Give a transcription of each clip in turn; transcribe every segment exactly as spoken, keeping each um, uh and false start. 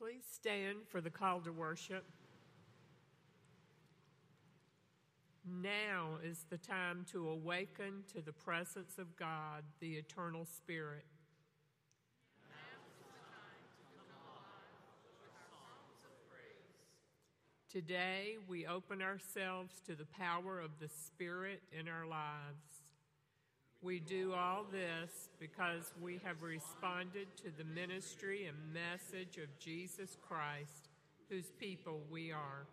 Please stand for the call to worship. Now is the time to awaken to the presence of God, the eternal Spirit. Now is the time to come alive with our songs of praise. Today we open ourselves to the power of the Spirit in our lives. We do all this because we have responded to the ministry and message of Jesus Christ, whose people we are.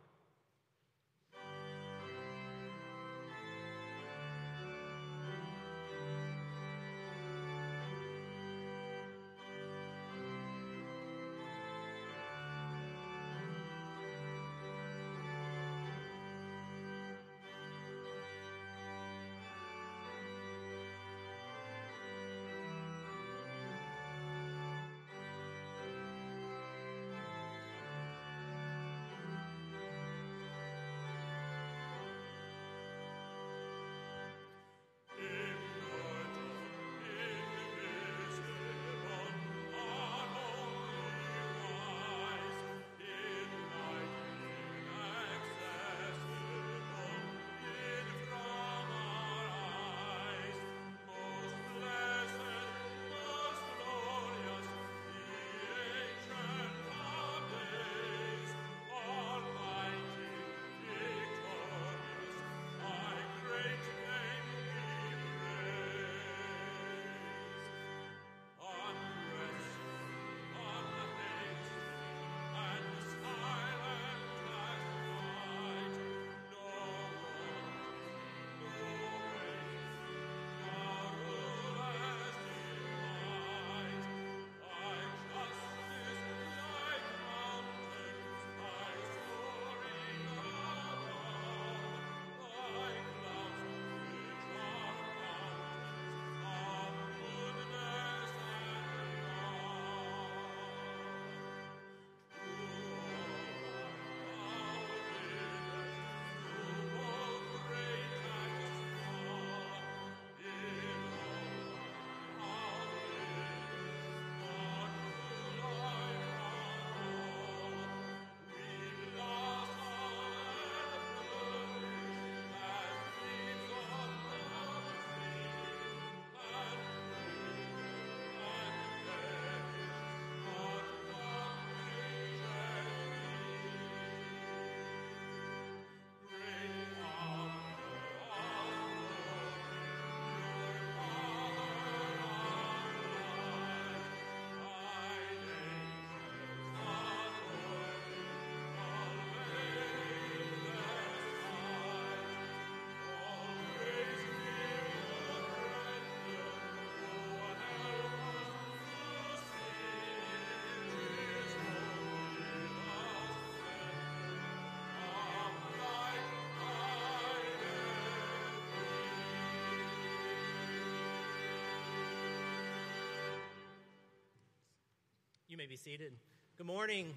You may be seated. Good morning.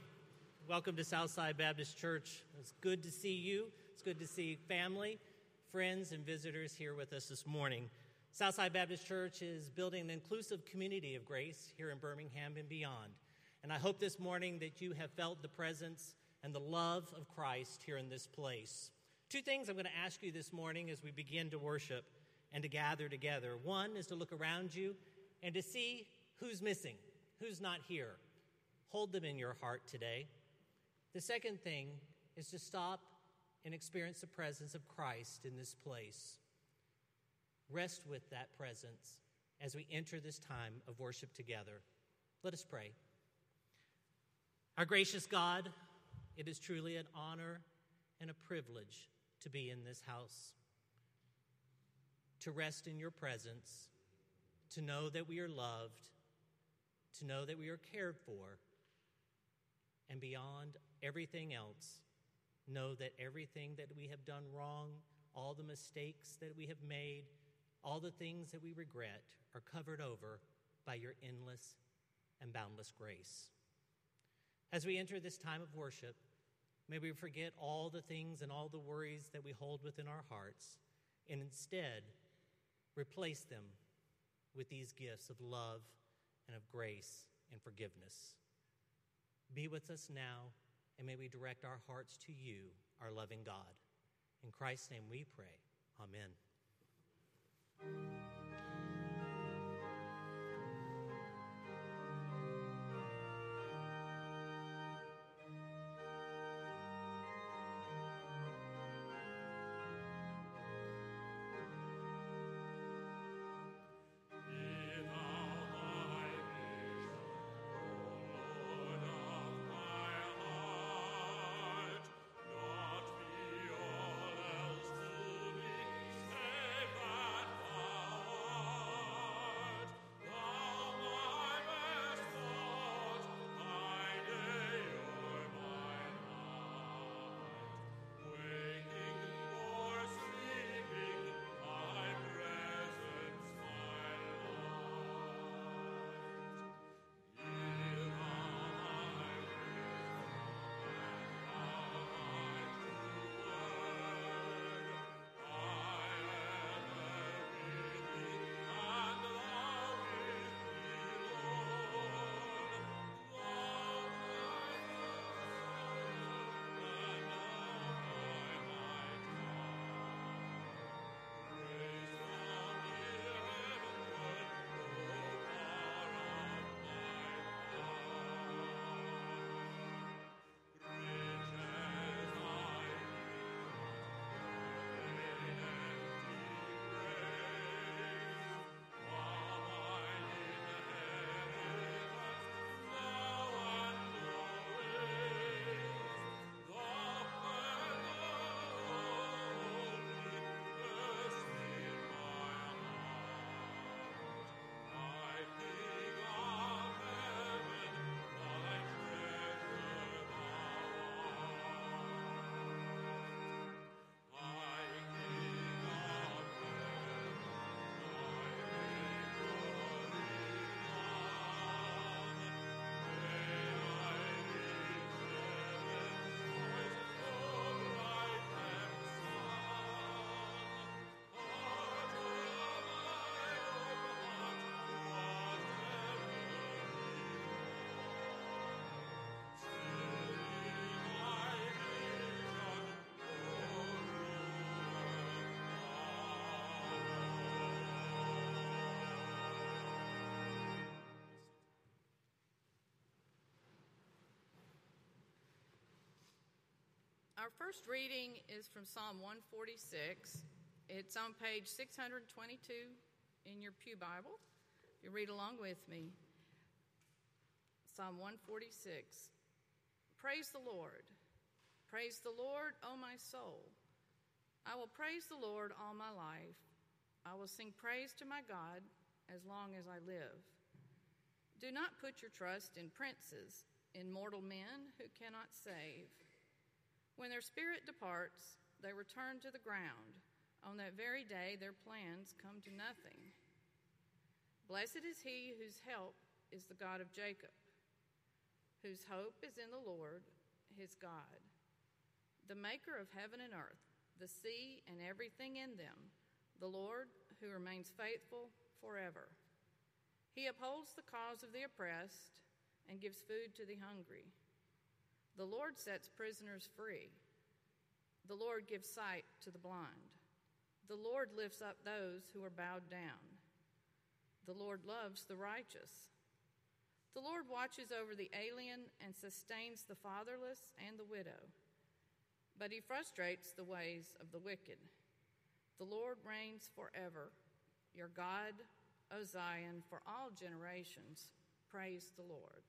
Welcome to Southside Baptist Church. It's good to see you. It's good to see family, friends, and visitors here with us this morning. Southside Baptist Church is building an inclusive community of grace here in Birmingham and beyond. And I hope this morning that you have felt the presence and the love of Christ here in this place. Two things I'm going to ask you this morning as we begin to worship and to gather together. One is to look around you and to see who's missing, who's not here. Hold them in your heart today. The second thing is to stop and experience the presence of Christ in this place. Rest with that presence as we enter this time of worship together. Let us pray. Our gracious God, it is truly an honor and a privilege to be in this house, to rest in your presence, to know that we are loved, to know that we are cared for, and beyond everything else, know that everything that we have done wrong, all the mistakes that we have made, all the things that we regret are covered over by your endless and boundless grace. As we enter this time of worship, may we forget all the things and all the worries that we hold within our hearts, and instead replace them with these gifts of love and of grace and forgiveness. Be with us now, and may we direct our hearts to you, our loving God. In Christ's name we pray. Amen. Our first reading is from Psalm one forty-six. It's on page six twenty-two in your pew Bible. You read along with me. Psalm one forty-six. Praise the Lord. Praise the Lord, O my soul. I will praise the Lord all my life. I will sing praise to my God as long as I live. Do not put your trust in princes, in mortal men who cannot save. When their spirit departs, they return to the ground. On that very day, their plans come to nothing. Blessed is he whose help is the God of Jacob, whose hope is in the Lord, his God, the maker of heaven and earth, the sea and everything in them, the Lord who remains faithful forever. He upholds the cause of the oppressed and gives food to the hungry. The Lord sets prisoners free. The Lord gives sight to the blind. The Lord lifts up those who are bowed down. The Lord loves the righteous. The Lord watches over the alien and sustains the fatherless and the widow. But he frustrates the ways of the wicked. The Lord reigns forever. Your God, O Zion, for all generations, praise the Lord.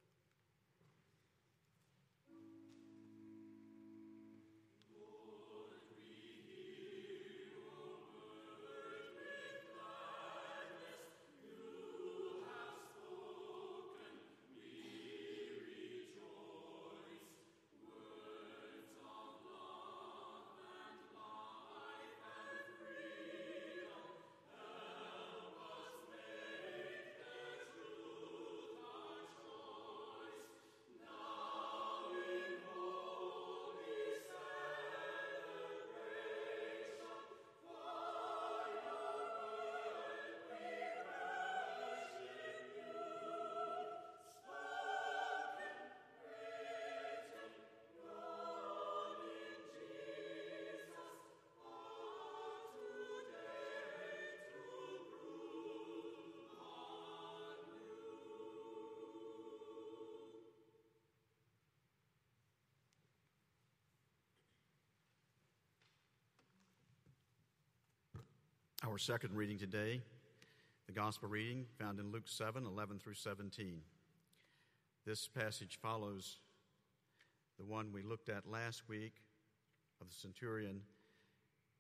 Our second reading today, the gospel reading found in Luke seven, eleven through seventeen. This passage follows the one we looked at last week of the centurion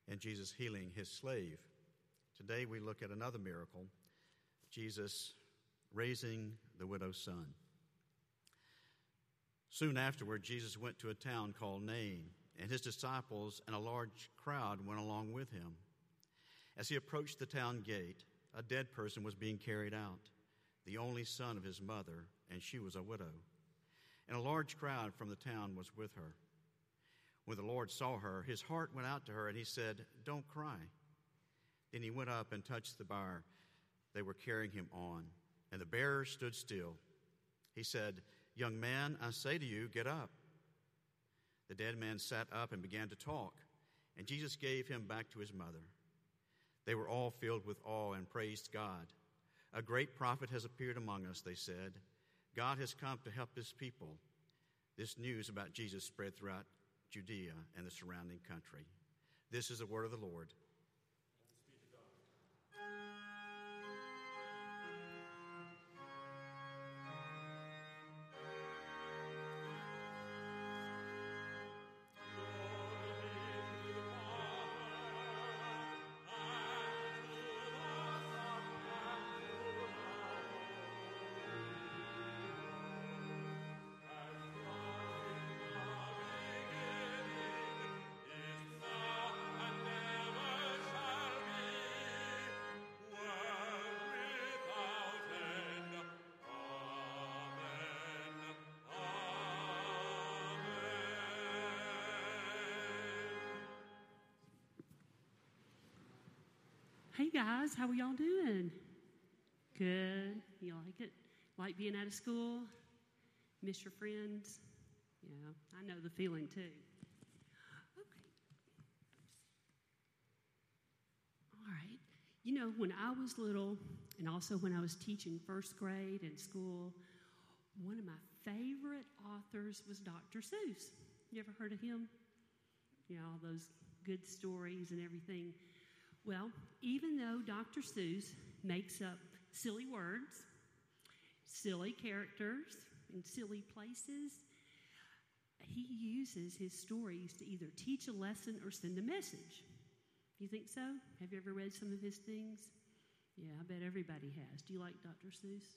and Jesus healing his slave. Today we look at another miracle, Jesus raising the widow's son. Soon afterward, Jesus went to a town called Nain, and his disciples and a large crowd went along with him. As he approached the town gate, a dead person was being carried out, the only son of his mother, and she was a widow. And a large crowd from the town was with her. When the Lord saw her, his heart went out to her, and he said, "Don't cry." Then he went up and touched the bier they were carrying him on, and the bearer stood still. He said, "Young man, I say to you, get up." The dead man sat up and began to talk, and Jesus gave him back to his mother. They were all filled with awe and praised God. "A great prophet has appeared among us," they said. "God has come to help his people." This news about Jesus spread throughout Judea and the surrounding country. This is the word of the Lord. Hey guys, how are y'all doing? Good. You like it? Like being out of school? Miss your friends? Yeah, I know the feeling too. Okay. All right. You know, when I was little, and also when I was teaching first grade in school, one of my favorite authors was Doctor Seuss. You ever heard of him? Yeah, all those good stories and everything. Well, even though Doctor Seuss makes up silly words, silly characters, and silly places, he uses his stories to either teach a lesson or send a message. You think so? Have you ever read some of his things? Yeah, I bet everybody has. Do you like Doctor Seuss?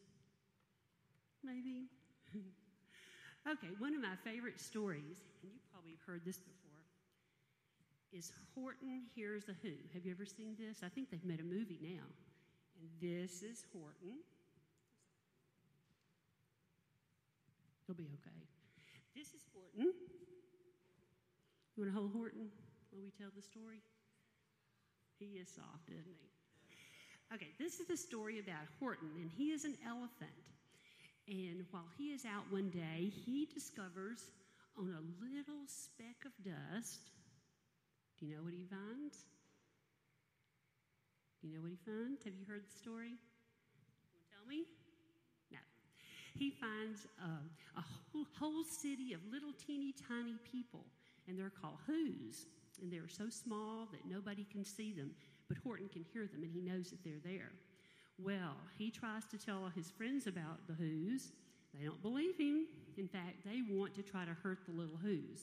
Maybe? Okay, one of my favorite stories, and you probably have heard this before, is Horton Hears a Who. Have you ever seen this? I think they've made a movie now. And this is Horton. It'll be okay. This is Horton. You want to hold Horton while we tell the story? He is soft, isn't he? Okay, this is the story about Horton, and he is an elephant. And while he is out one day, he discovers on a little speck of dust... Do you know what he finds? Do you know what he finds? Have you heard the story? You want to tell me? No. He finds uh, a whole, whole city of little teeny tiny people, and they're called who's, and they're so small that nobody can see them, but Horton can hear them, and he knows that they're there. Well, he tries to tell all his friends about the who's. They don't believe him. In fact, they want to try to hurt the little who's,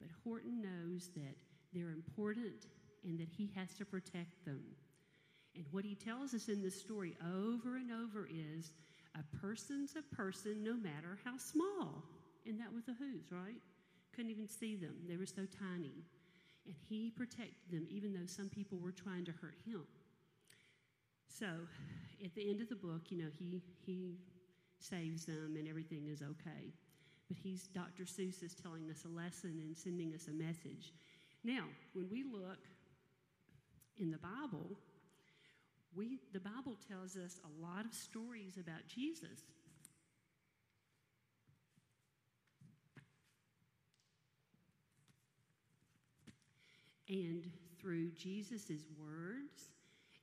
but Horton knows that they're important and that he has to protect them. And what he tells us in this story over and over is a person's a person no matter how small. And that was the who's, right? Couldn't even see them. They were so tiny. And he protected them even though some people were trying to hurt him. So at the end of the book, you know, he, he saves them and everything is okay. But he's Doctor Seuss is telling us a lesson and sending us a message. Now, when we look in the Bible, we the Bible tells us a lot of stories about Jesus. And through Jesus' words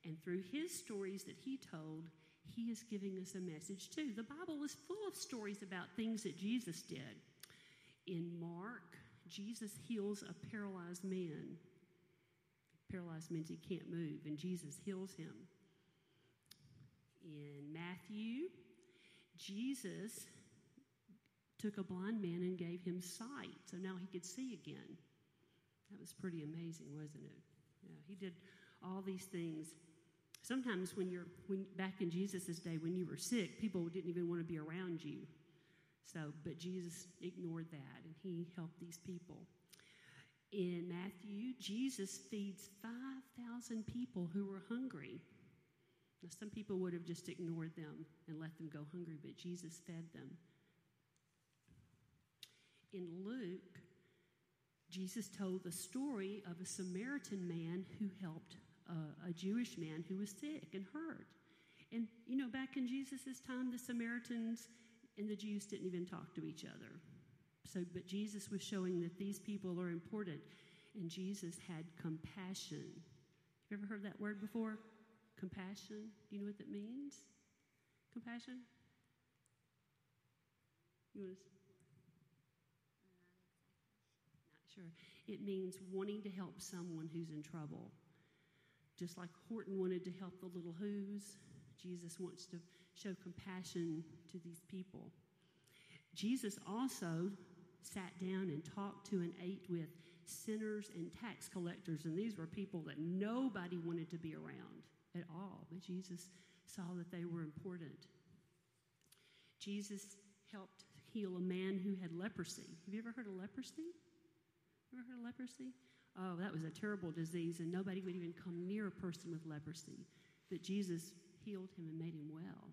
and through his stories that he told, he is giving us a message too. The Bible is full of stories about things that Jesus did. In Mark, Jesus heals a paralyzed man. Paralyzed means he can't move, and Jesus heals him. In Matthew, Jesus took a blind man and gave him sight, so now he could see again. That was pretty amazing, wasn't it? Yeah, he did all these things. Sometimes when you're when back in Jesus' day, when you were sick, people didn't even want to be around you. So, but Jesus ignored that, and he helped these people. In Matthew, Jesus feeds five thousand people who were hungry. Now, some people would have just ignored them and let them go hungry, but Jesus fed them. In Luke, Jesus told the story of a Samaritan man who helped uh, a Jewish man who was sick and hurt. And, you know, back in Jesus' time, the Samaritans and the Jews didn't even talk to each other. So, but Jesus was showing that these people are important, and Jesus had compassion. You ever heard that word before? Compassion? Do you know what that means? Compassion? You want to? Not sure. It means wanting to help someone who's in trouble. Just like Horton wanted to help the little Who's, Jesus wants to show compassion to these people. Jesus also sat down and talked to and ate with sinners and tax collectors, and these were people that nobody wanted to be around at all, but Jesus saw that they were important. Jesus helped heal a man who had leprosy. Have you ever heard of leprosy? Ever heard of leprosy? Oh, that was a terrible disease, and nobody would even come near a person with leprosy, but Jesus healed him and made him well.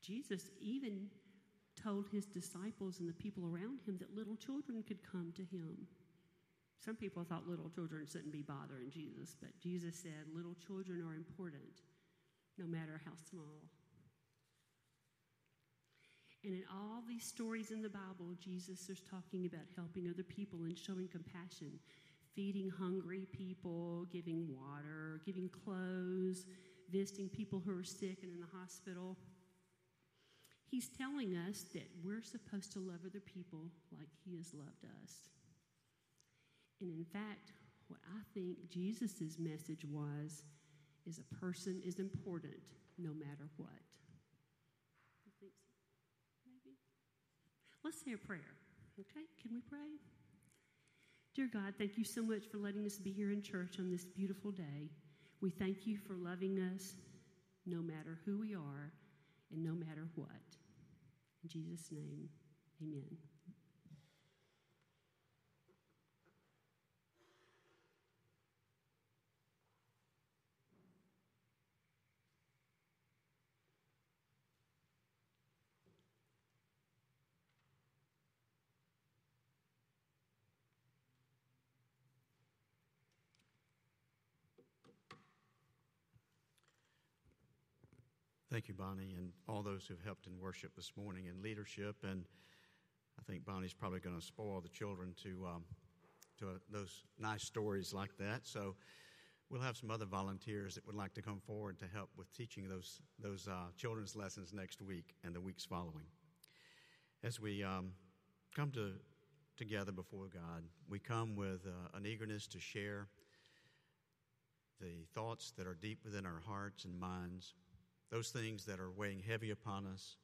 Jesus even told his disciples and the people around him that little children could come to him. Some people thought little children shouldn't be bothering Jesus, but Jesus said little children are important, no matter how small. And in all these stories in the Bible, Jesus is talking about helping other people and showing compassion, feeding hungry people, giving water, giving clothes, visiting people who are sick and in the hospital. He's telling us that we're supposed to love other people like he has loved us. And in fact, what I think Jesus' message was is a person is important no matter what. I think so. Maybe. Let's say a prayer, okay? Can we pray? Dear God, thank you so much for letting us be here in church on this beautiful day. We thank you for loving us no matter who we are, and no matter what. In Jesus' name, amen. Thank you, Bonnie, and all those who've helped in worship this morning in leadership. And I think Bonnie's probably going to spoil the children to um, to uh, those nice stories like that. So we'll have some other volunteers that would like to come forward to help with teaching those those uh, children's lessons next week and the weeks following. As we um, come to together before God, we come with uh, an eagerness to share the thoughts that are deep within our hearts and minds, those things that are weighing heavy upon us,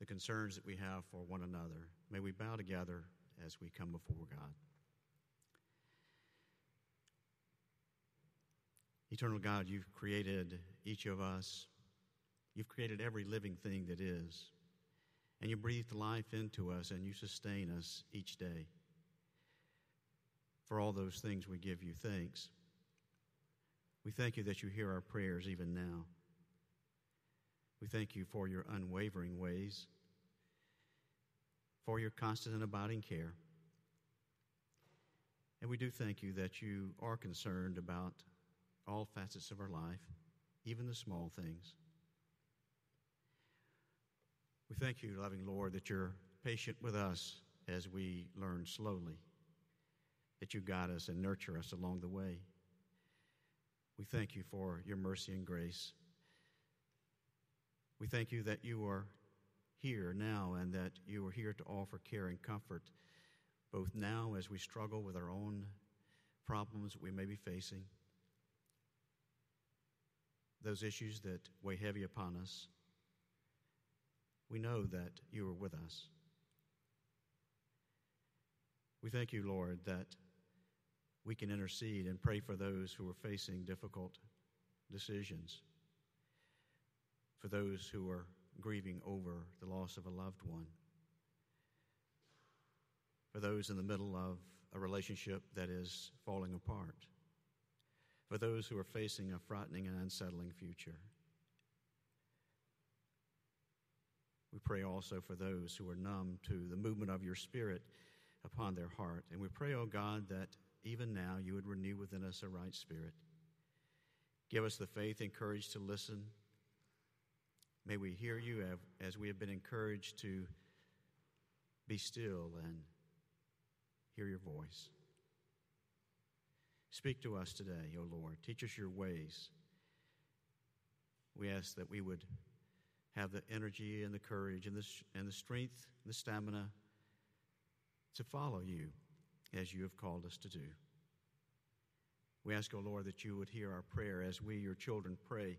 the concerns that we have for one another. May we bow together as we come before God. Eternal God, you've created each of us. You've created every living thing that is. And you breathed life into us, and you sustain us each day. For all those things, we give you thanks. We thank you that you hear our prayers even now. We thank you for your unwavering ways, for your constant and abiding care. And we do thank you that you are concerned about all facets of our life, even the small things. We thank you, loving Lord, that you're patient with us as we learn slowly, that you guide us and nurture us along the way. We thank you for your mercy and grace. We thank you that you are here now and that you are here to offer care and comfort both now as we struggle with our own problems we may be facing, those issues that weigh heavy upon us, we know that you are with us. We thank you, Lord, that we can intercede and pray for those who are facing difficult decisions, for those who are grieving over the loss of a loved one, for those in the middle of a relationship that is falling apart, for those who are facing a frightening and unsettling future. We pray also for those who are numb to the movement of your Spirit upon their heart. And we pray, O God, that even now you would renew within us a right spirit. Give us the faith and courage to listen. May we hear you as we have been encouraged to be still and hear your voice. Speak to us today, O Lord. Teach us your ways. We ask that we would have the energy and the courage and the, and the strength, the stamina to follow you as you have called us to do. We ask, O Lord, that you would hear our prayer as we, your children, pray,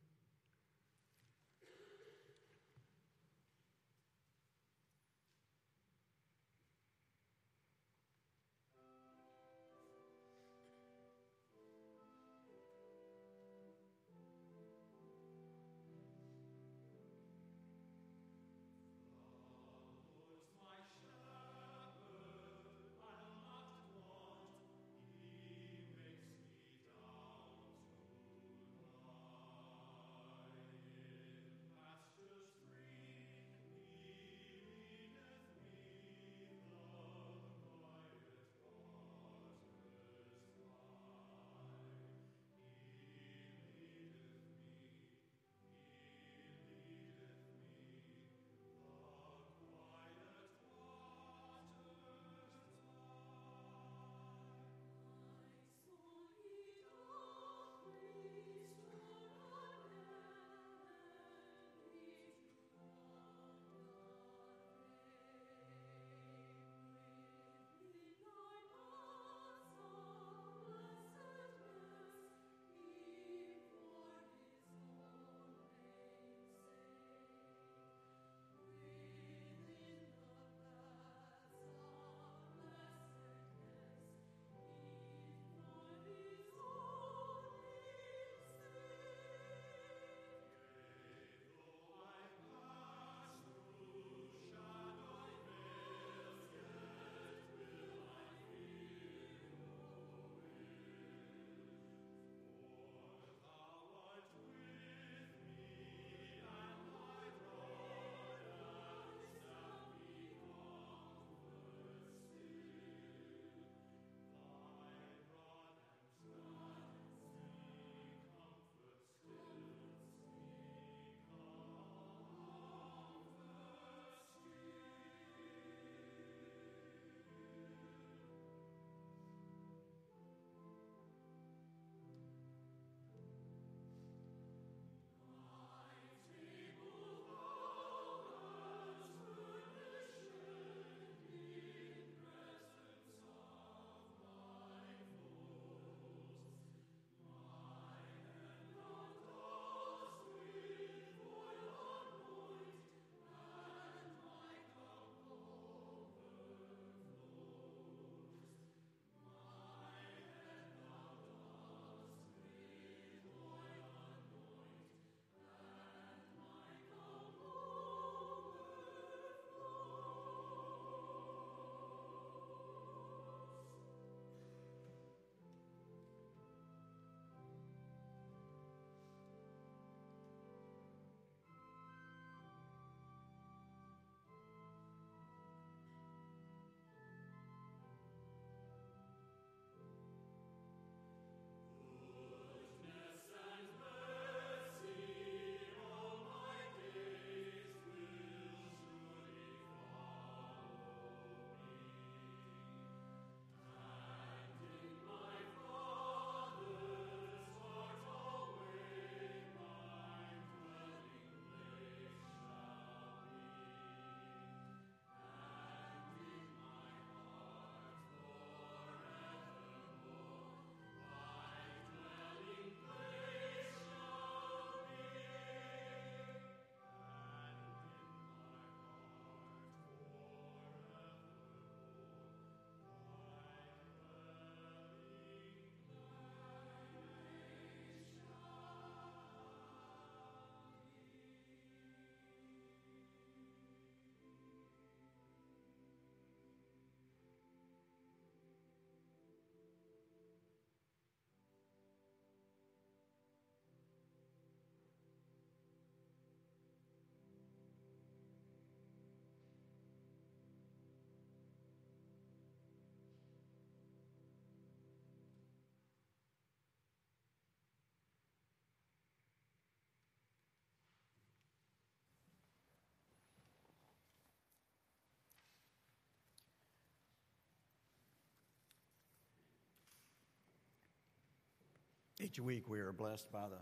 Each week we are blessed by the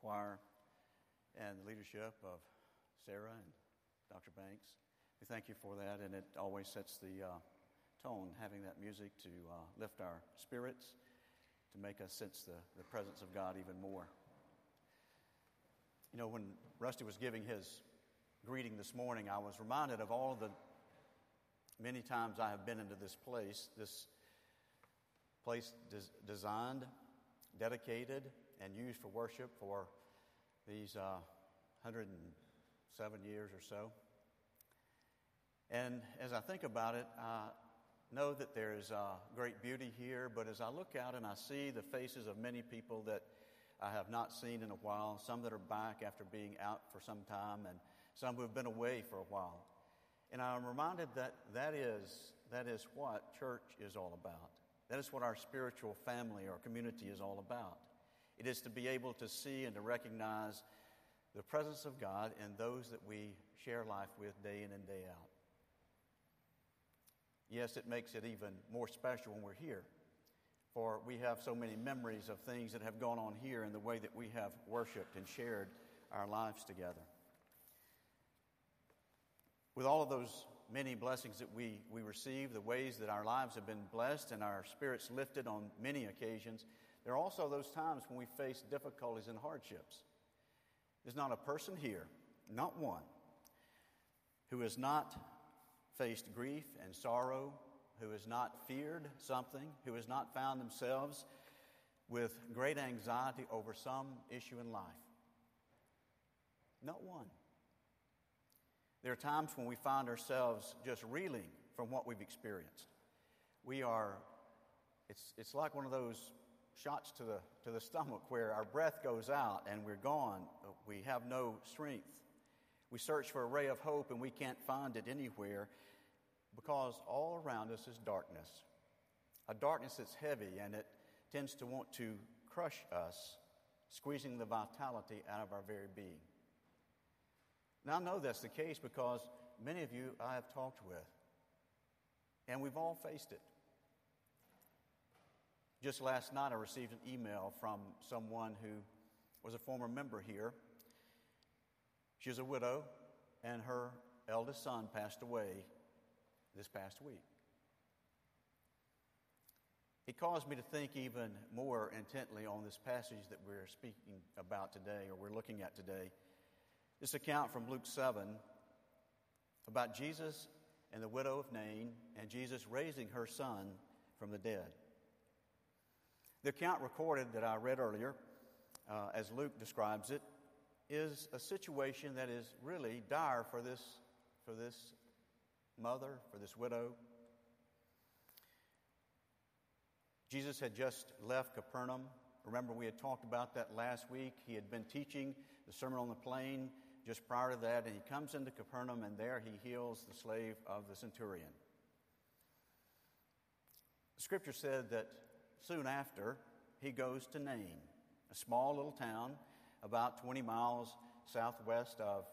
choir and the leadership of Sarah and Doctor Banks. We thank you for that, and it always sets the uh, tone, having that music to uh, lift our spirits, to make us sense the, the presence of God even more. You know, when Rusty was giving his greeting this morning, I was reminded of all the many times I have been into this place, this place des- designed, dedicated, and used for worship for these uh, one hundred seven years or so. And as I think about it, I know that there is uh, great beauty here, but as I look out and I see the faces of many people that I have not seen in a while, some that are back after being out for some time, and some who have been away for a while. And I'm reminded that that is, that is what church is all about. That is what our spiritual family or community is all about. It is to be able to see and to recognize the presence of God in those that we share life with day in and day out. Yes, it makes it even more special when we're here, for we have so many memories of things that have gone on here in the way that we have worshiped and shared our lives together. With all of those many blessings that we, we receive, the ways that our lives have been blessed and our spirits lifted on many occasions, there are also those times when we face difficulties and hardships. There's not a person here, not one, who has not faced grief and sorrow, who has not feared something, who has not found themselves with great anxiety over some issue in life. Not one. There are times when we find ourselves just reeling from what we've experienced. We are, it's it's like one of those shots to the to the stomach where our breath goes out and we're gone. We have no strength. We search for a ray of hope and we can't find it anywhere because all around us is darkness, a darkness that's heavy and it tends to want to crush us, squeezing the vitality out of our very being. Now, I know that's the case because many of you I have talked with, and we've all faced it. Just last night, I received an email from someone who was a former member here. She was a widow, and her eldest son passed away this past week. It caused me to think even more intently on this passage that we're speaking about today, or we're looking at today. This account from Luke seven about Jesus and the widow of Nain and Jesus raising her son from the dead. The account recorded that I read earlier, uh, as Luke describes it, is a situation that is really dire for this, for this mother, for this widow. Jesus had just left Capernaum. Remember, we had talked about that last week. He had been teaching the Sermon on the Plain just prior to that, and he comes into Capernaum, and there he heals the slave of the centurion. The scripture said that soon after, he goes to Nain, a small little town about twenty miles southwest of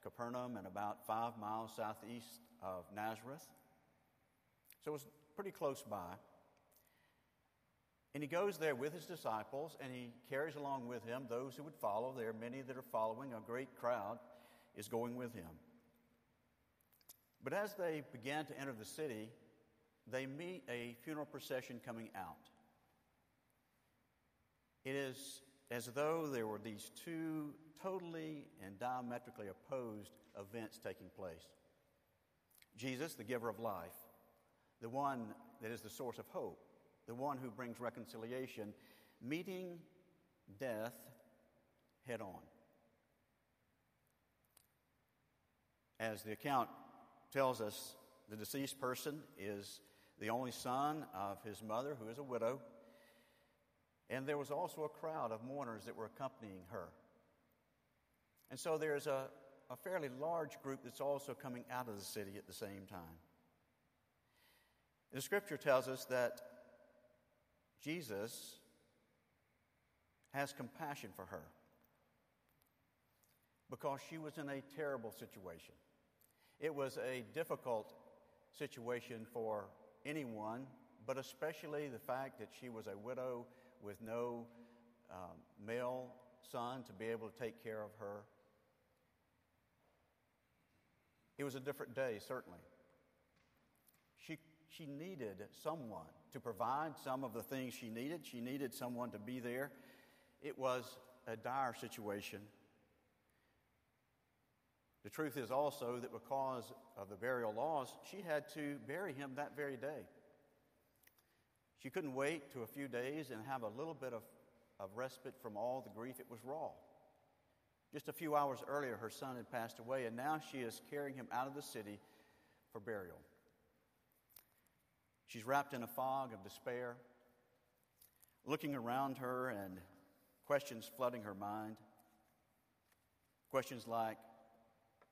Capernaum and about five miles southeast of Nazareth. So it was pretty close by. And he goes there with his disciples, and he carries along with him those who would follow. There are many that are following. A great crowd is going with him. But as they began to enter the city, they meet a funeral procession coming out. It is as though there were these two totally and diametrically opposed events taking place. Jesus, the giver of life, the one that is the source of hope, the one who brings reconciliation, meeting death head on. As the account tells us, the deceased person is the only son of his mother, who is a widow, and there was also a crowd of mourners that were accompanying her. And so there's a, a fairly large group that's also coming out of the city at the same time. The scripture tells us that Jesus has compassion for her because she was in a terrible situation. It was a difficult situation for anyone, but especially the fact that she was a widow with no um, male son to be able to take care of her. It was a different day, certainly. She she needed someone to provide some of the things she needed. She needed someone to be there. It was a dire situation. The truth is also that because of the burial laws, she had to bury him that very day. She couldn't wait to a few days and have a little bit of, of respite from all the grief. It was raw. Just a few hours earlier, her son had passed away, and now she is carrying him out of the city for burial. She's wrapped in a fog of despair, looking around her and questions flooding her mind. Questions like,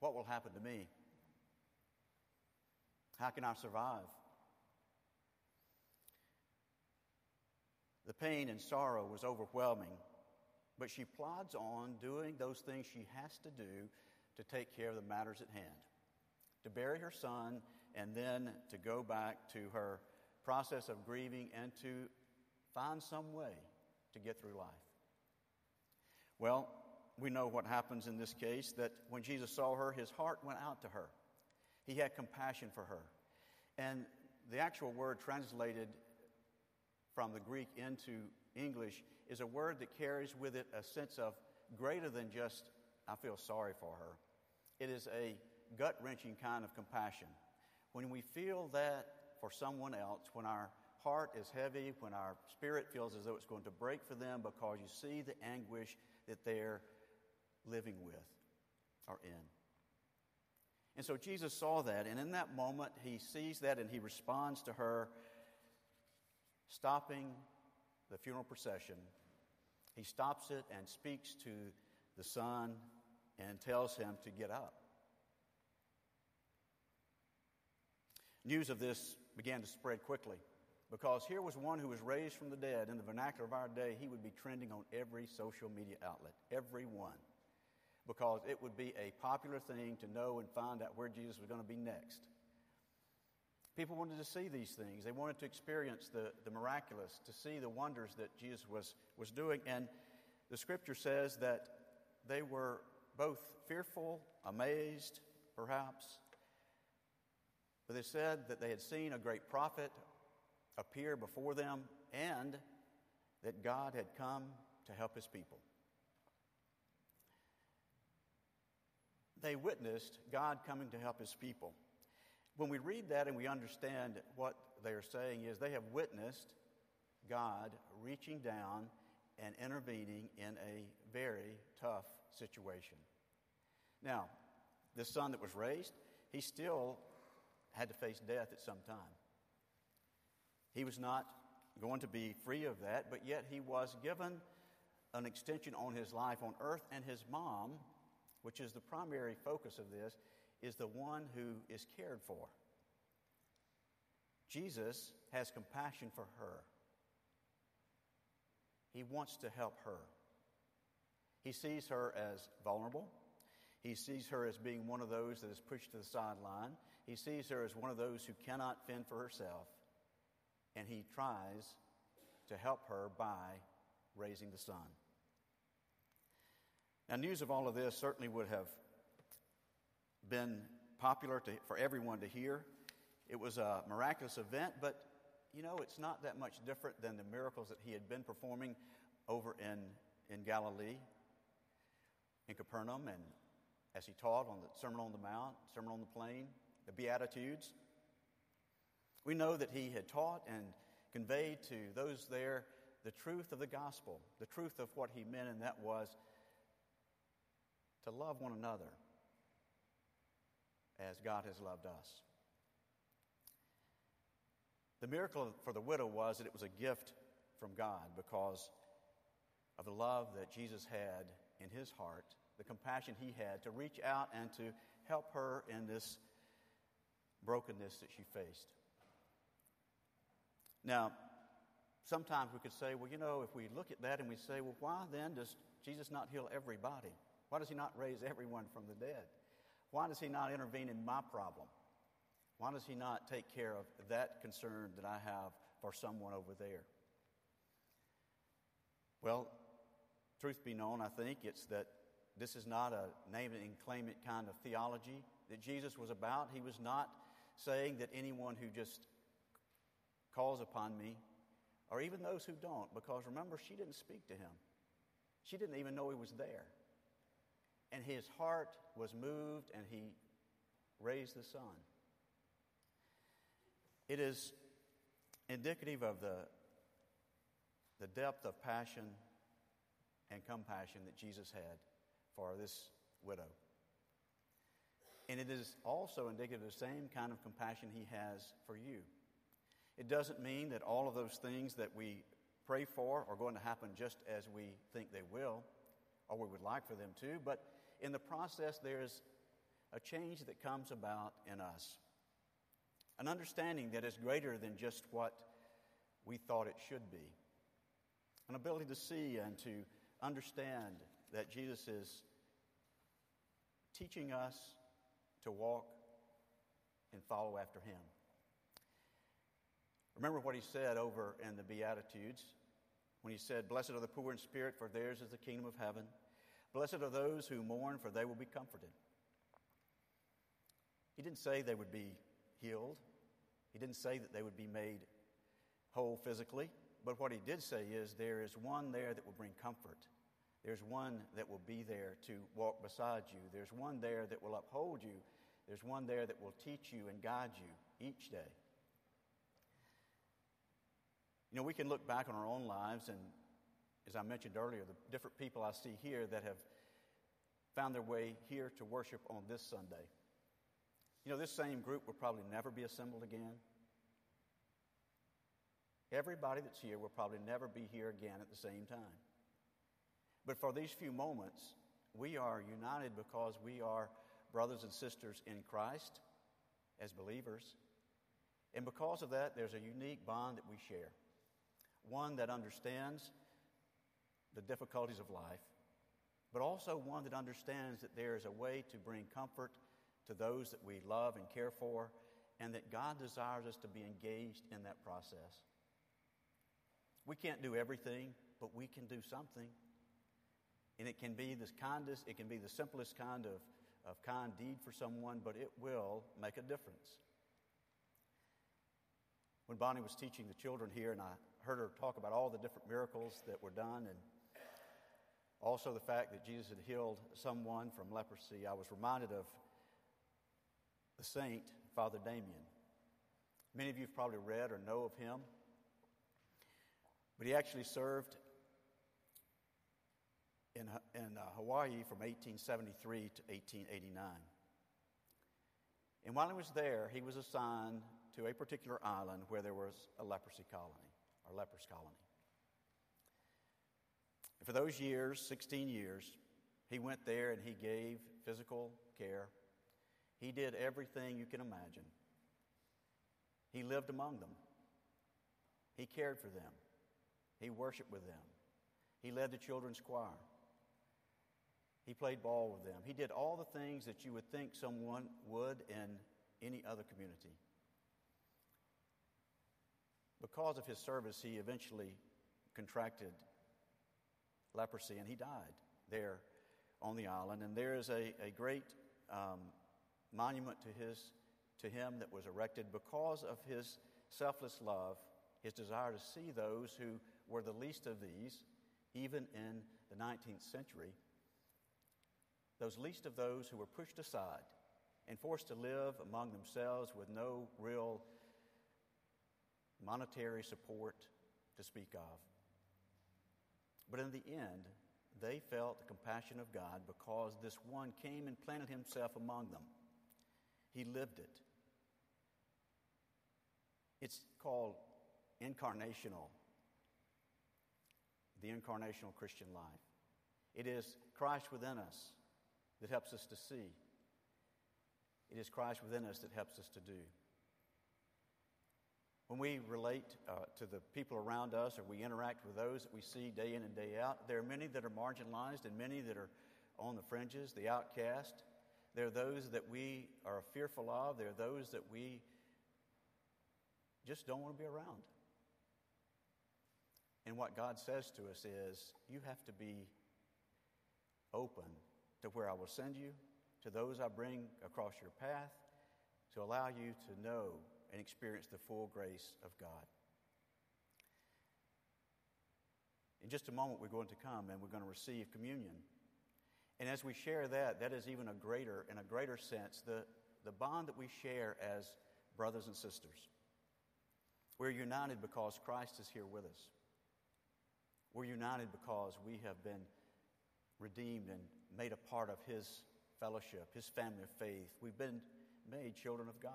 what will happen to me? How can I survive? The pain and sorrow was overwhelming, but she plods on doing those things she has to do to take care of the matters at hand, to bury her son, and then to go back to her process of grieving and to find some way to get through life. Well, we know what happens in this case, that when Jesus saw her, his heart went out to her. He had compassion for her. And the actual word translated from the Greek into English is a word that carries with it a sense of greater than just, I feel sorry for her. It is a gut-wrenching kind of compassion. When we feel that for someone else, when our heart is heavy, when our spirit feels as though it's going to break for them because you see the anguish that they're living with or in. And so Jesus saw that, and in that moment he sees that and he responds to her, stopping the funeral procession. He stops it and speaks to the son and tells him to get up. News of this began to spread quickly, because here was one who was raised from the dead. In the vernacular of our day, he would be trending on every social media outlet, every one, because it would be a popular thing to know and find out where Jesus was going to be next. People wanted to see these things. They wanted to experience the, the miraculous, to see the wonders that Jesus was, was doing. And the scripture says that they were both fearful, amazed, perhaps, but they said that they had seen a great prophet appear before them and that God had come to help his people. They witnessed God coming to help his people. When we read that and we understand what they are saying is they have witnessed God reaching down and intervening in a very tough situation. Now, the son that was raised, he still had to face death at some time. He was not going to be free of that, but yet he was given an extension on his life on earth, and his mom, which is the primary focus of this, is the one who is cared for. Jesus has compassion for her. He wants to help her. He sees her as vulnerable. He sees her as being one of those that is pushed to the sideline. He sees her as one of those who cannot fend for herself. And he tries to help her by raising the son. Now, news of all of this certainly would have been popular to, for everyone to hear. It was a miraculous event, but, you know, it's not that much different than the miracles that he had been performing over in, in Galilee, in Capernaum, and as he taught on the Sermon on the Mount, Sermon on the Plain, the Beatitudes. We know that he had taught and conveyed to those there the truth of the gospel, the truth of what he meant, and that was to love one another as God has loved us. The miracle for the widow was that it was a gift from God because of the love that Jesus had in his heart, the compassion he had to reach out and to help her in this brokenness that she faced. Now, sometimes we could say, well, you know, if we look at that and we say, well, why then does Jesus not heal everybody? Why does he not raise everyone from the dead? Why does he not intervene in my problem? Why does he not take care of that concern that I have for someone over there? Well, Truth be known, I think it's that this is not a name it and claim it kind of theology that Jesus was about. He was not saying that anyone who just calls upon me, or even those who don't, because remember, she didn't speak to him. She didn't even know he was there. And his heart was moved, and he raised the son. It is indicative of the, the depth of passion and compassion that Jesus had for this widow. And it is also indicative of the same kind of compassion he has for you. It doesn't mean that all of those things that we pray for are going to happen just as we think they will, or we would like for them to, but in the process there is a change that comes about in us. An understanding that is greater than just what we thought it should be. An ability to see and to understand that Jesus is teaching us to walk and follow after him. Remember what he said over in the Beatitudes when he said, "Blessed are the poor in spirit, for theirs is the kingdom of heaven. Blessed are those who mourn, for they will be comforted." He didn't say they would be healed. He didn't say that they would be made whole physically. But what he did say is there is one there that will bring comfort. There's one that will be there to walk beside you. There's one there that will uphold you. There's one there that will teach you and guide you each day. You know, we can look back on our own lives, and as I mentioned earlier, the different people I see here that have found their way here to worship on this Sunday. You know, this same group will probably never be assembled again. Everybody that's here will probably never be here again at the same time. But for these few moments, we are united because we are brothers and sisters in Christ as believers. And because of that, there's a unique bond that we share. One that understands the difficulties of life, but also one that understands that there is a way to bring comfort to those that we love and care for, and that God desires us to be engaged in that process. We can't do everything, but we can do something. And it can be the kindest, it can be the simplest kind of, of kind deed for someone, but it will make a difference. When Bonnie was teaching the children here, and I heard her talk about all the different miracles that were done, and also the fact that Jesus had healed someone from leprosy, I was reminded of the saint, Father Damien. Many of you have probably read or know of him. But he actually served in, in uh, Hawaii from eighteen seventy-three to eighteen eighty-nine. And while he was there, he was assigned to a particular island where there was a leprosy colony, or leprous colony. And for those years, sixteen years, he went there and he gave physical care. He did everything you can imagine. He lived among them. He cared for them. He worshiped with them. He led the children's choir. He played ball with them. He did all the things that you would think someone would in any other community. Because of his service, he eventually contracted leprosy, and he died there on the island. And there is a, a great um, monument to his to him that was erected because of his selfless love, his desire to see those who were the least of these, even in the nineteenth century, those least of those who were pushed aside and forced to live among themselves with no real monetary support to speak of. But in the end, they felt the compassion of God because this one came and planted himself among them. He lived it. It's called incarnational, the incarnational Christian life. It is Christ within us that helps us to see. It is Christ within us that helps us to do. When we relate uh, to the people around us, or we interact with those that we see day in and day out, there are many that are marginalized and many that are on the fringes, the outcast. There are those that we are fearful of. There are those that we just don't want to be around. And what God says to us is, you have to be open to where I will send you, to those I bring across your path, to allow you to know and experience the full grace of God. In just a moment, we're going to come and we're going to receive communion. And as we share that, that is even a greater, in a greater sense, the, the bond that we share as brothers and sisters. We're united because Christ is here with us. We're united because we have been redeemed and made a part of His fellowship, His family of faith. We've been made children of God.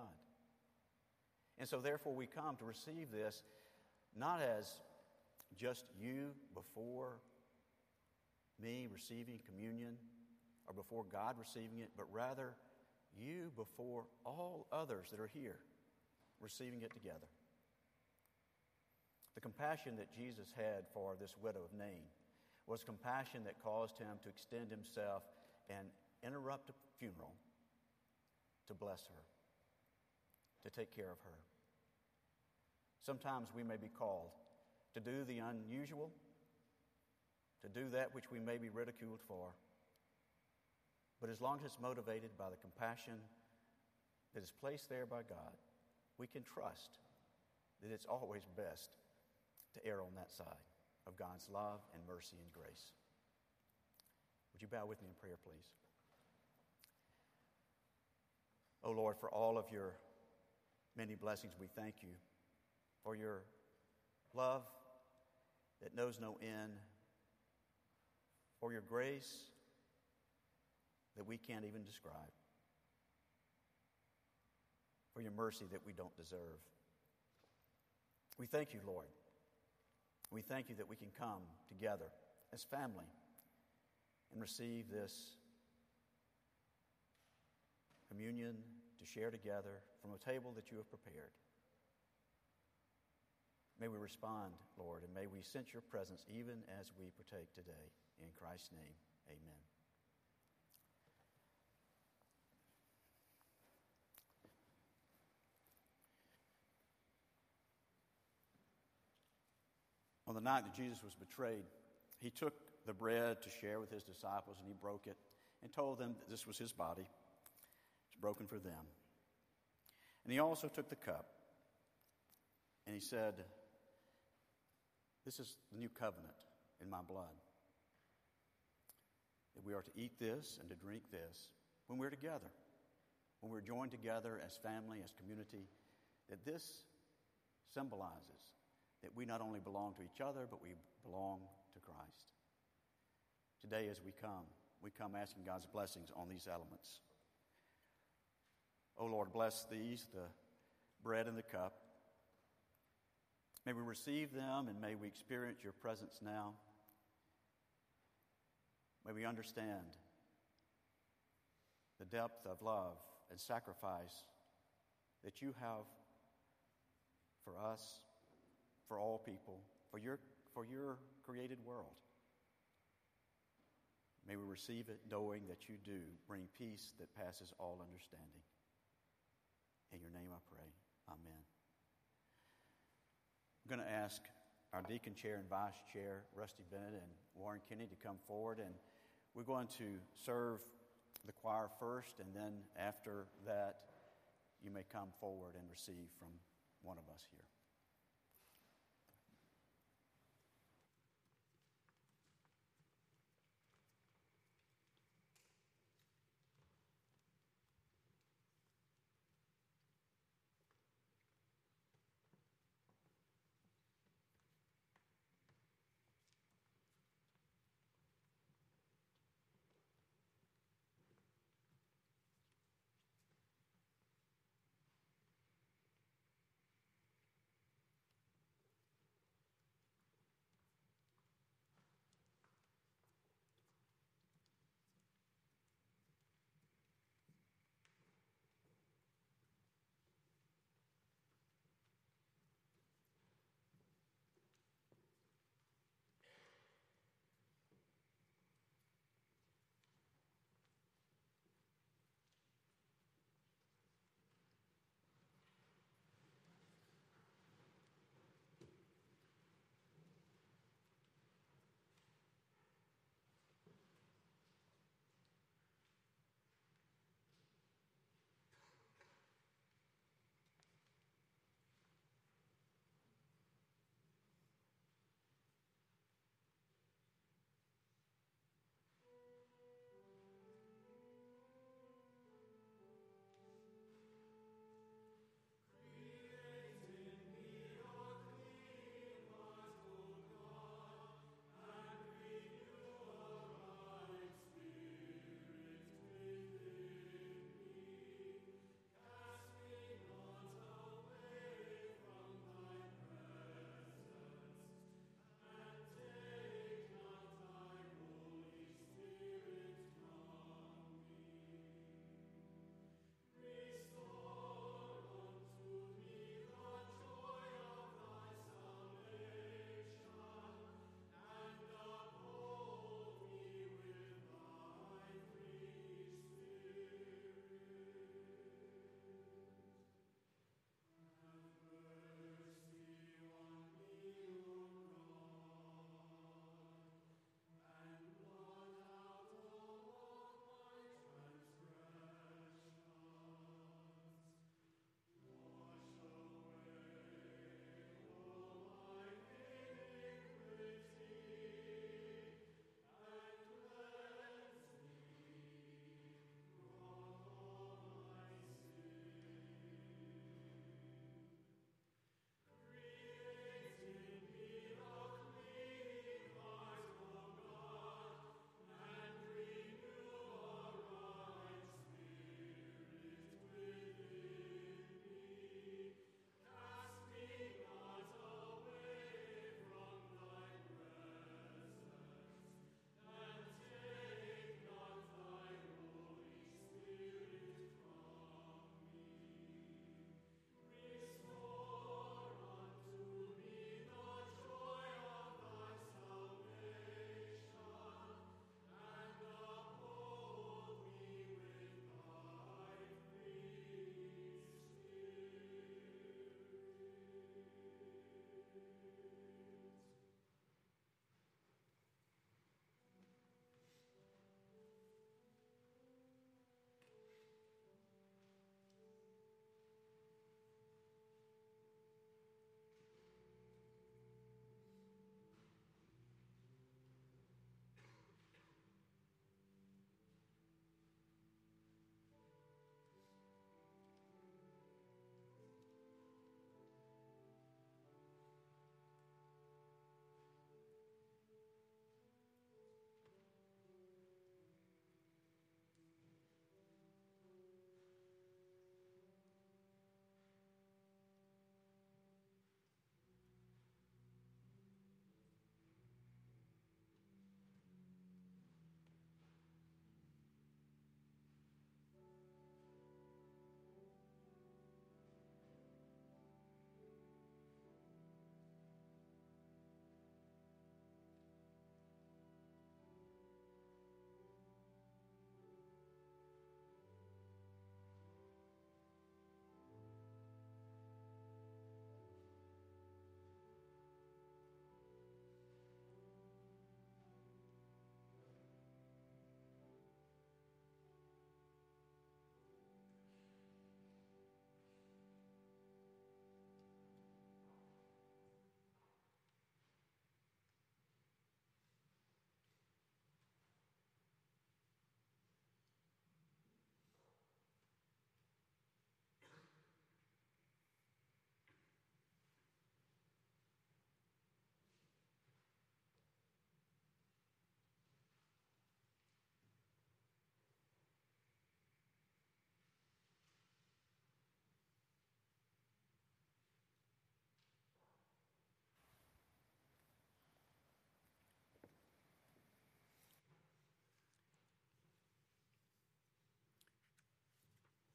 And so therefore we come to receive this not as just you before me receiving communion or before God receiving it, but rather you before all others that are here receiving it together. The compassion that Jesus had for this widow of Nain was compassion that caused Him to extend Himself and interrupt a funeral to bless her, to take care of her. Sometimes we may be called to do the unusual, to do that which we may be ridiculed for. But as long as it's motivated by the compassion that is placed there by God, we can trust that it's always best to err on that side of God's love and mercy and grace. Would you bow with me in prayer, please? Oh Lord, for all of your many blessings, we thank you for your love that knows no end, for your grace that we can't even describe, for your mercy that we don't deserve. We thank you, Lord. We thank you that we can come together as family and receive this communion to share together from a table that you have prepared. May we respond, Lord, and may we sense your presence even as we partake today. In Christ's name, amen. On the night that Jesus was betrayed, he took the bread to share with his disciples, and he broke it and told them that this was his body. It's broken for them. And he also took the cup, and he said, "This is the new covenant in my blood, that we are to eat this and to drink this when we're together, when we're joined together as family, as community, that this symbolizes that we not only belong to each other, but we belong to Christ." Today as we come, we come asking God's blessings on these elements. Oh Lord, bless these, the bread and the cup. May we receive them and may we experience your presence now. May we understand the depth of love and sacrifice that you have for us, for all people, for your, for your created world. May we receive it knowing that you do bring peace that passes all understanding. In your name I pray. Amen. I'm going to ask our deacon chair and vice chair, Rusty Bennett and Warren Kenney, to come forward, and we're going to serve the choir first, and then after that, you may come forward and receive from one of us here.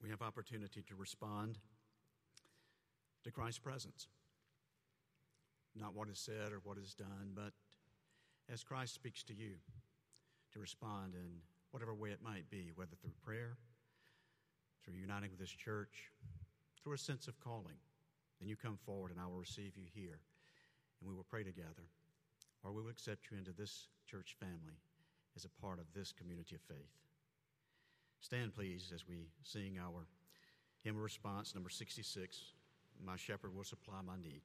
we have opportunity to respond to Christ's presence. Not what is said or what is done, but as Christ speaks to you, to respond in whatever way it might be, whether through prayer, through uniting with this church, through a sense of calling. Then you come forward and I will receive you here, and we will pray together, or we will accept you into this church family as a part of this community of faith. Stand, please, as we sing our hymn of response, number sixty-six, My Shepherd Will Supply My Need.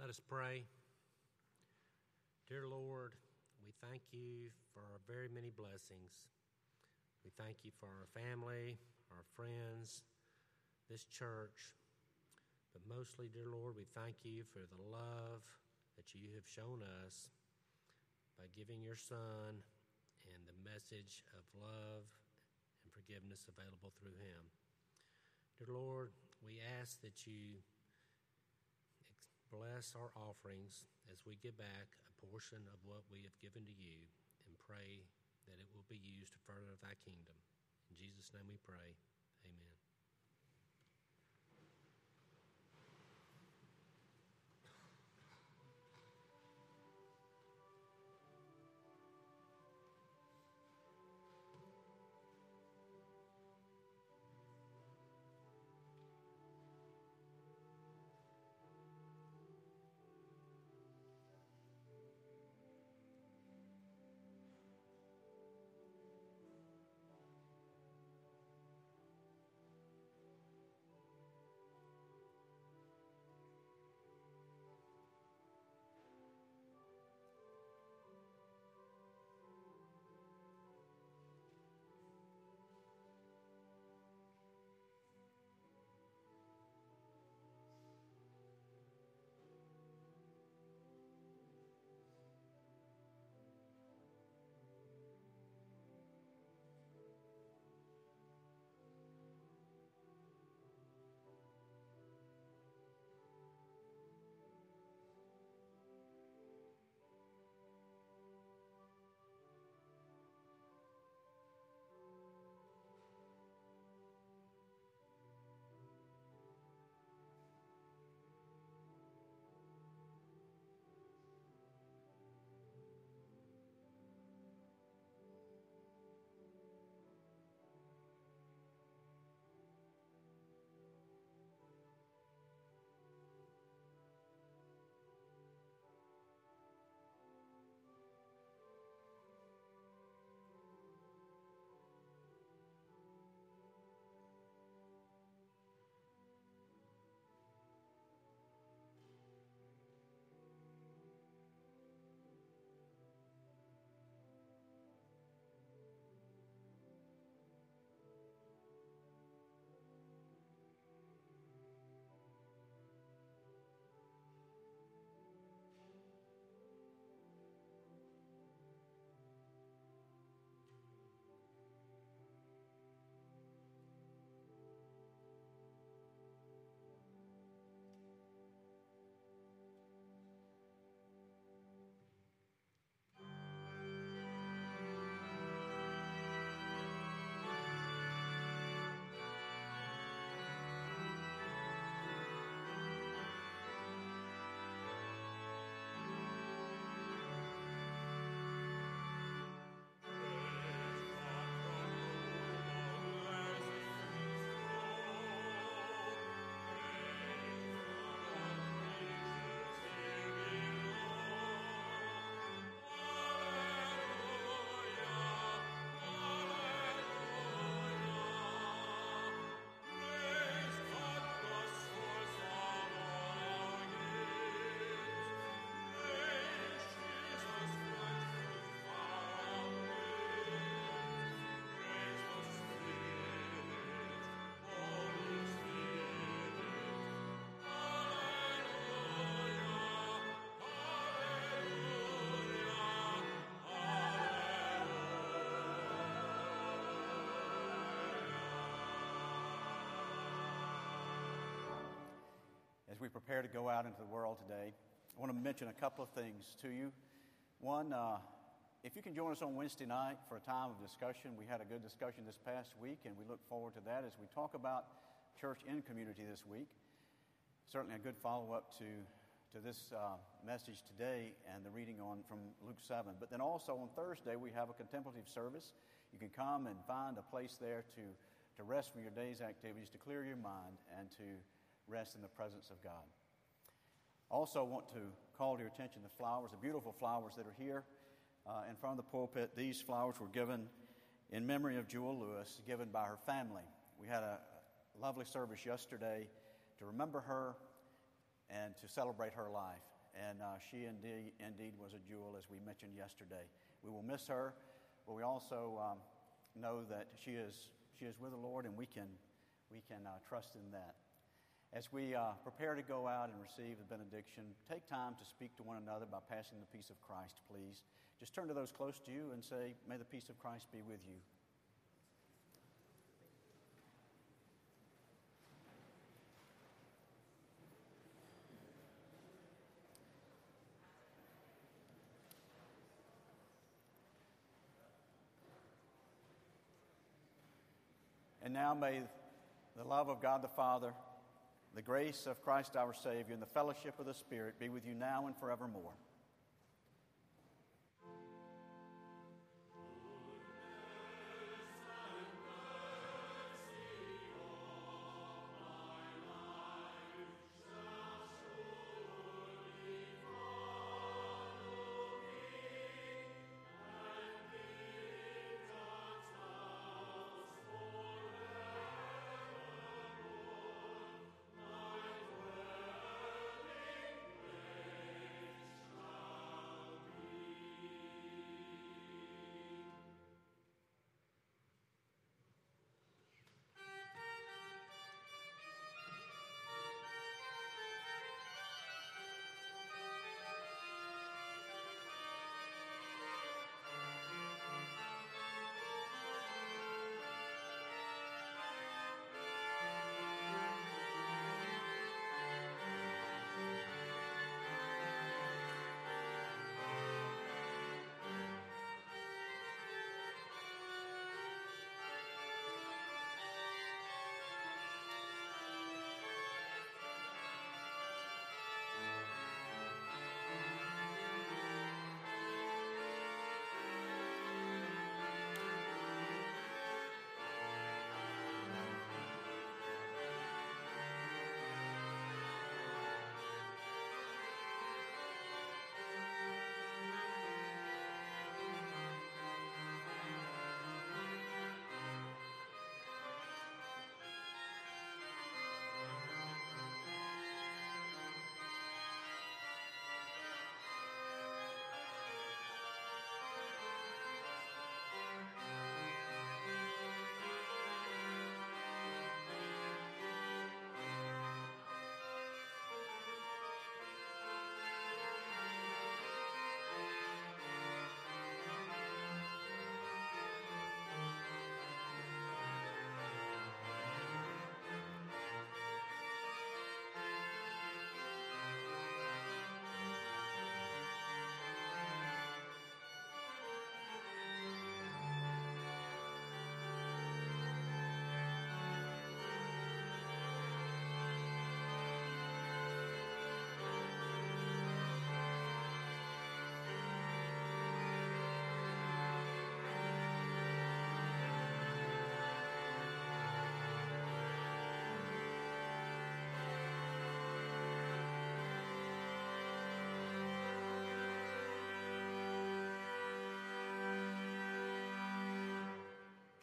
Let us pray. Dear Lord, we thank you for our very many blessings. We thank you for our family, our friends, this church. But mostly, dear Lord, we thank you for the love that you have shown us by giving your Son and the message of love and forgiveness available through him. Dear Lord, we ask that you bless our offerings as we give back a portion of what we have given to you, and pray that it will be used to further thy kingdom. In Jesus' name we pray. Amen. we prepare to go out into the world today, I want to mention a couple of things to you. One, uh, if you can join us on Wednesday night for a time of discussion. We had a good discussion this past week, and we look forward to that as we talk about church in community this week. Certainly a good follow-up to to this uh, message today and the reading on from Luke seven. But then also on Thursday, we have a contemplative service. You can come and find a place there to, to rest from your day's activities, to clear your mind, and to rest in the presence of God. Also want to call to your attention the flowers, the beautiful flowers that are here uh, in front of the pulpit. These flowers were given in memory of Jewel Lewis, given by her family. We had a lovely service yesterday to remember her and to celebrate her life. And uh, she indeed, indeed was a jewel, as we mentioned yesterday. We will miss her, but we also um, know that she is she is with the Lord, and we can we can uh, trust in that. As we uh, prepare to go out and receive the benediction, take time to speak to one another by passing the peace of Christ, please. Just turn to those close to you and say, "May the peace of Christ be with you." And now may the love of God the Father, the grace of Christ our Savior, and the fellowship of the Spirit be with you now and forevermore.